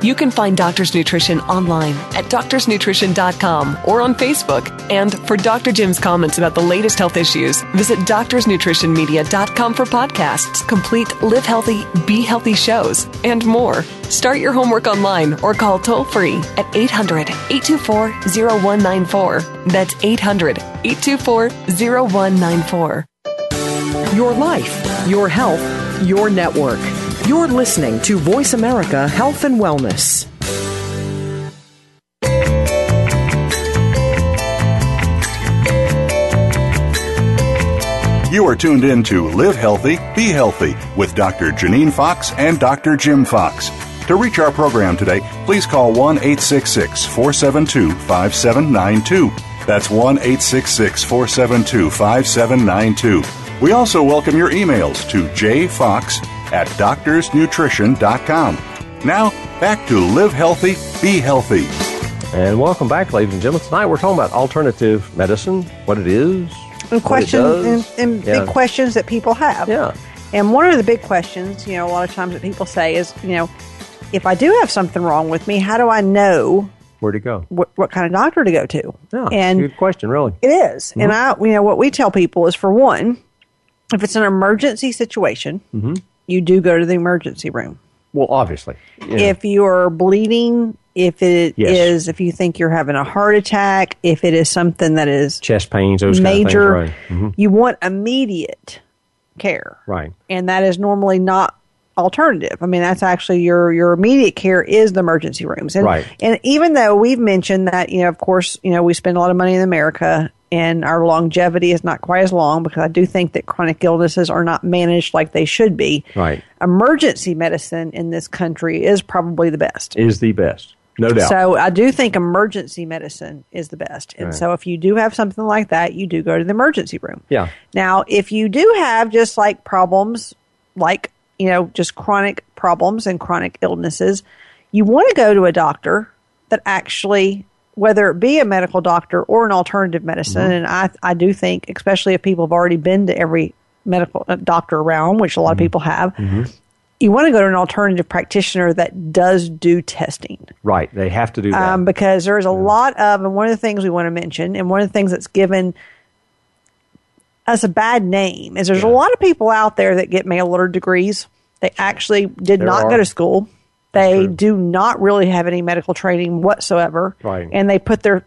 You can find Doctors Nutrition online at doctors nutrition dot com or on Facebook. And for Doctor Jim's comments about the latest health issues, visit doctors nutrition media dot com for podcasts, complete Live Healthy, Be Healthy shows, and more. Start your homework online or call toll-free at eight hundred, eight two four, zero one nine four. That's eight hundred, eight two four, zero one nine four. Your life, your health, your network. You're listening to Voice America Health and Wellness. You are tuned in to Live Healthy, Be Healthy with Doctor Janine Fox and Doctor Jim Fox. To reach our program today, please call one eight six six, four seven two, five seven nine two. That's one eight six six, four seven two, five seven nine two. We also welcome your emails to jfox.com. at doctors nutrition dot com. Now, back to Live Healthy, Be Healthy. And welcome back, ladies and gentlemen. Tonight we're talking about alternative medicine, what it is, and questions, and, and yeah. big questions that people have. Yeah. And one of the big questions, you know, a lot of times that people say is, you know, if I do have something wrong with me, how do I know where to go? What, what kind of doctor to go to? Yeah, and good question, really. It is. Mm-hmm. And I, you know, what we tell people is, for one, if it's an emergency situation, mm-hmm. you do go to the emergency room. Well, obviously. Yeah. If you're bleeding, if it yes. is, if you think you're having a heart attack, if it is something that is chest pains, those major, kind of things, right. mm-hmm. you want immediate care. Right. And that is normally not alternative. I mean, that's actually your, your immediate care is the emergency rooms. And, right. and even though we've mentioned that, you know, of course, you know, we spend a lot of money in America, and our longevity is not quite as long, because I do think that chronic illnesses are not managed like they should be. Right. Emergency medicine in this country is probably the best. Is the best. No doubt. So I do think emergency medicine is the best. And right. so if you do have something like that, you do go to the emergency room. Yeah. Now, if you do have just like problems, like, you know, just chronic problems and chronic illnesses, you want to go to a doctor that actually, whether it be a medical doctor or an alternative medicine, mm-hmm. and I I do think, especially if people have already been to every medical doctor around, which a lot mm-hmm. of people have, mm-hmm. you want to go to an alternative practitioner that does do testing. Right. They have to do that. Um, because there is a yeah. lot of, and one of the things we want to mention, and one of the things that's given us a bad name, is there's yeah. a lot of people out there that get mail order degrees. They actually did there not are. go to school. They do not really have any medical training whatsoever, right. and they put their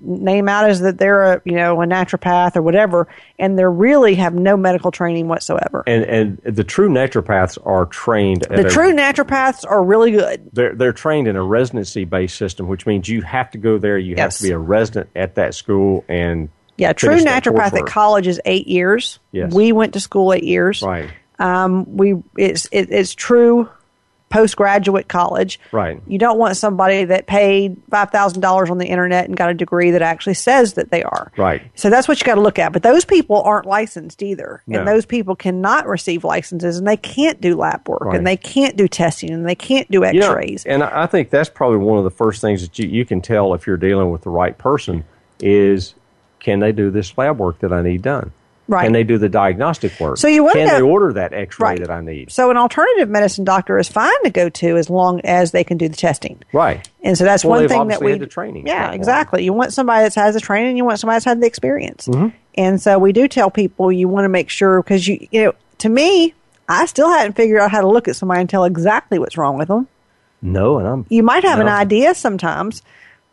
name out as that they're a, you know, a naturopath or whatever, and they really have no medical training whatsoever. And and the true naturopaths are trained. The at true a, naturopaths are really good. They're they're trained in a residency-based system, which means you have to go there. You yes. have to be a resident at that school and yeah. True naturopathic college is eight years. Yes. We went to school eight years. Right. Um. We it's it, it's true. Postgraduate college. Right. You don't want somebody that paid five thousand dollars on the internet and got a degree that actually says that they are. Right. So that's what you got to look at. But those people aren't licensed either. No. And those people cannot receive licenses, and they can't do lab work, right. and they can't do testing, and they can't do x-rays. You know, and I think that's probably one of the first things that you, you can tell if you're dealing with the right person is Can they do this lab work that I need done? Right. Can they do the diagnostic work? So you want Can to, they order that x-ray right. that I need? So an alternative medicine doctor is fine to go to as long as they can do the testing. Right. And so that's well, one thing that we... Had the training. Yeah, exactly. One. You want somebody that has the training, you want somebody that's had the experience. Mm-hmm. And so we do tell people you want to make sure, because you, you know, to me, I still hadn't figured out how to look at somebody and tell exactly what's wrong with them. No, and I'm... You might have no. an idea sometimes.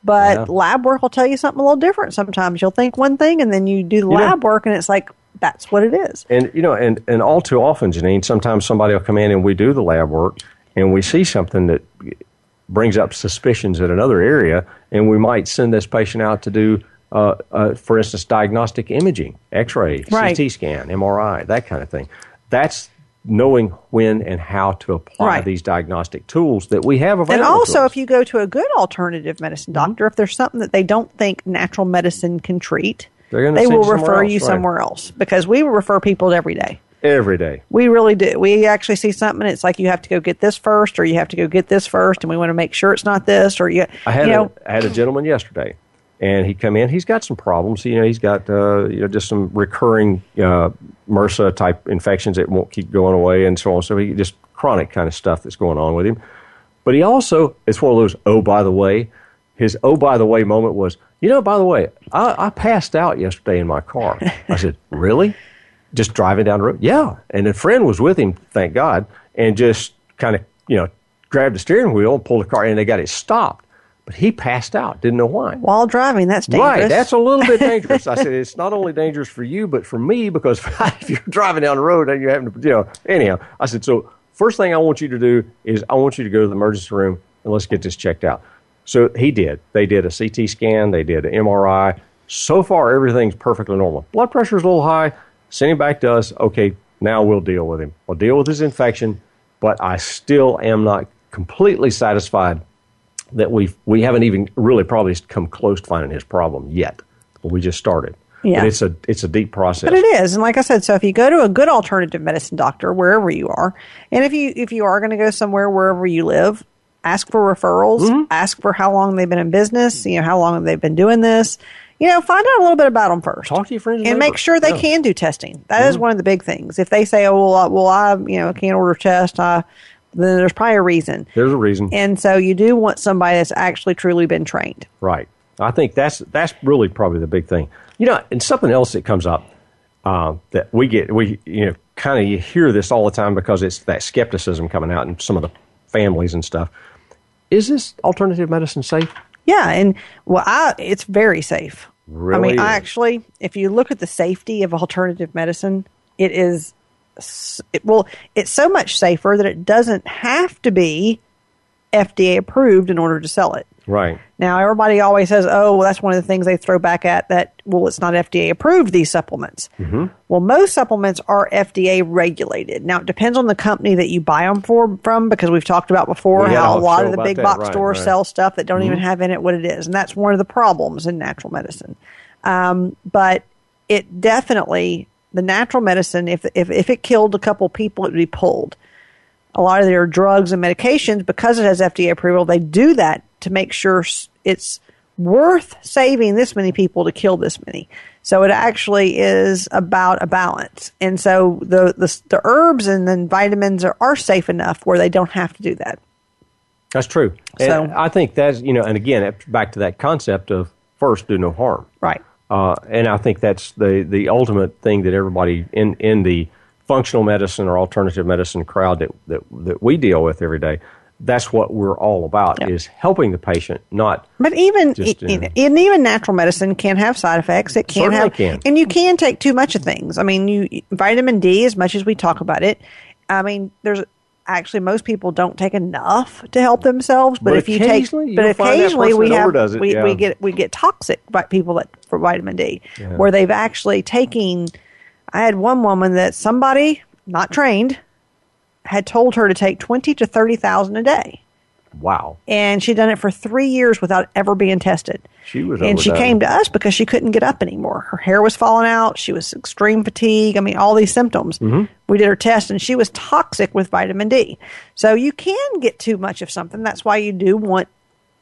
But yeah. lab work will tell you something a little different sometimes. You'll think one thing, and then you do the you lab know, work, and it's like, that's what it is. And, you know, and, and all too often, Janine, sometimes somebody will come in, and we do the lab work, and we see something that brings up suspicions in another area, and we might send this patient out to do, uh, uh, for instance, diagnostic imaging, x-ray, right. C T scan, M R I, that kind of thing. That's knowing when and how to apply right. these diagnostic tools that we have available. And also, if you go to a good alternative medicine doctor, mm-hmm. if there's something that they don't think natural medicine can treat, they will refer you somewhere else, because we refer people every day. Every day. We really do. We actually see something, it's like you have to go get this first, or you have to go get this first, and we want to make sure it's not this, or you. I had, you know, a, I had a gentleman yesterday, and he come in. He's got some problems. You know, he's got uh, you know just some recurring uh, MRSA type infections that won't keep going away, and so on. So he just chronic kind of stuff that's going on with him. But he also, it's one of those oh by the way. His oh by the way moment was, you know, by the way, I, I passed out yesterday in my car. I said, really? Just driving down the road? Yeah. And a friend was with him, thank God, and just kind of, you know, grabbed the steering wheel and pulled the car, and they got it stopped. But he passed out, didn't know why. While driving, that's dangerous. Right, that's a little bit dangerous. I said, it's not only dangerous for you, but for me, because if you're driving down the road and you're having to, you know, anyhow. I said, so first thing I want you to do is I want you to go to the emergency room and let's get this checked out. So he did. They did a C T scan. They did an M R I. So far, everything's perfectly normal. Blood pressure's a little high. Send him back to us. Okay, now we'll deal with him. We'll deal with his infection, but I still am not completely satisfied that we've, we haven't even really probably come close to finding his problem yet. We just started. Yeah. But it's a, it's a deep process. But it is. And like I said, so if you go to a good alternative medicine doctor, wherever you are, and if you, if you are going to go somewhere wherever you live, ask for referrals, mm-hmm. ask for how long they've been in business, you know, how long have they been doing this. You know, find out a little bit about them first. Talk to your friends. And neighbor. Make sure they yeah. can do testing. That mm-hmm. is one of the big things. If they say, oh, well, I, well, I you know, can't order a test, I... then there's probably a reason. There's a reason. And so you do want somebody that's actually truly been trained. Right. I think that's that's really probably the big thing. You know, and something else that comes up uh, that we get, we you know, kind of you hear this all the time because it's that skepticism coming out in some of the families and stuff. Is this alternative medicine safe? Yeah, and well, I, it's very safe. Really? I mean, I actually, if you look at the safety of alternative medicine, it is It, well, it's so much safer that it doesn't have to be F D A approved in order to sell it. Right. Now, everybody always says, oh, well, that's one of the things they throw back at that, well, it's not F D A approved, these supplements. Mm-hmm. Well, most supplements are F D A regulated. Now, it depends on the company that you buy them for, from, because we've talked about before we how a lot of the big that. box right, stores right. sell stuff that don't mm-hmm. even have in it what it is. And that's one of the problems in natural medicine. Um, but it definitely... The natural medicine, if, if if it killed a couple people, it would be pulled. A lot of their drugs and medications, because it has F D A approval, they do that to make sure it's worth saving this many people to kill this many. So it actually is about a balance. And so the the, the herbs and then vitamins are, are safe enough where they don't have to do that. That's true. So, and I think that's, you know, and again, back to that concept of first do no harm. Right. Uh, and I think that's the, the ultimate thing that everybody in, in the functional medicine or alternative medicine crowd that, that, that we deal with every day, that's what we're all about, yeah. is helping the patient, not But even just, you know, in, in even natural medicine can have side effects. It can have, can. And you can take too much of things. I mean, you vitamin D, as much as we talk about it, I mean, there's actually most people don't take enough to help themselves, but, but if you take, you but occasionally we have, it, we, yeah. we get, we get toxic by people that for vitamin D yeah. where they've actually taken, I had one woman that somebody not trained had told her to take twenty to thirty thousand a day. Wow. And she'd done it for three years without ever being tested. She was And she came to us because she couldn't get up anymore. Her hair was falling out. She was extreme fatigue. I mean, all these symptoms. Mm-hmm. We did her test, and she was toxic with vitamin D. So you can get too much of something. That's why you do want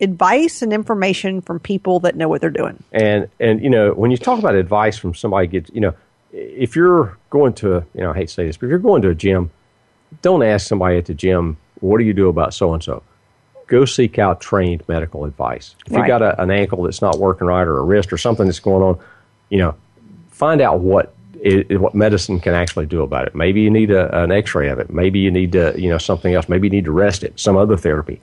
advice and information from people that know what they're doing. And, and you know, when you talk about advice from somebody, gets, you know, if you're going to, you know, I hate to say this, but if you're going to a gym, don't ask somebody at the gym, what do you do about so-and-so? Go seek out trained medical advice. If right. you've got a, an ankle that's not working right or a wrist or something that's going on, you know, find out what it, what medicine can actually do about it. Maybe you need a, an x-ray of it. Maybe you need to, you know, something else. Maybe you need to rest it, some other therapy.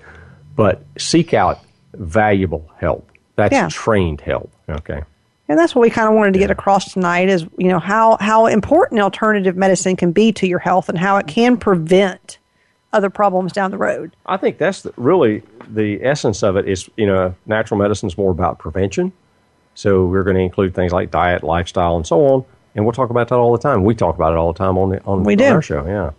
But seek out valuable help. That's yeah. trained help. Okay. And that's what we kind of wanted to yeah. get across tonight is, you know, how, how important alternative medicine can be to your health and how it can prevent other problems down the road. I think that's the, really the essence of it is, you know, natural medicine is more about prevention. So we're going to include things like diet, lifestyle, and so on. And we'll talk about that all the time. We talk about it all the time on the on, we on do. our show. Yeah.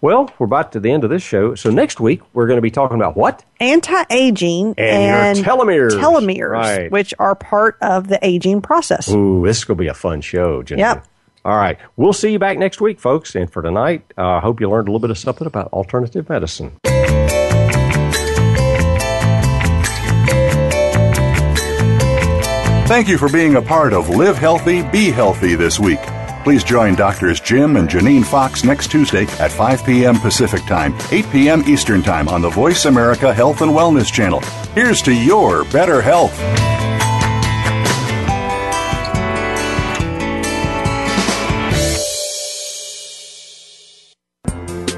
Well, we're about to the end of this show. So next week, we're going to be talking about what? Anti-aging and, and telomeres. Telomeres, right. which are part of the aging process. Ooh, this is going to be a fun show, Jennifer. Yep. All right. We'll see you back next week, folks. And for tonight, I uh, hope you learned a little bit of something about alternative medicine. Thank you for being a part of Live Healthy, Be Healthy this week. Please join Doctors Jim and Janine Fox next Tuesday at five p.m. Pacific Time, eight p.m. Eastern Time on the Voice America Health and Wellness Channel. Here's to your better health.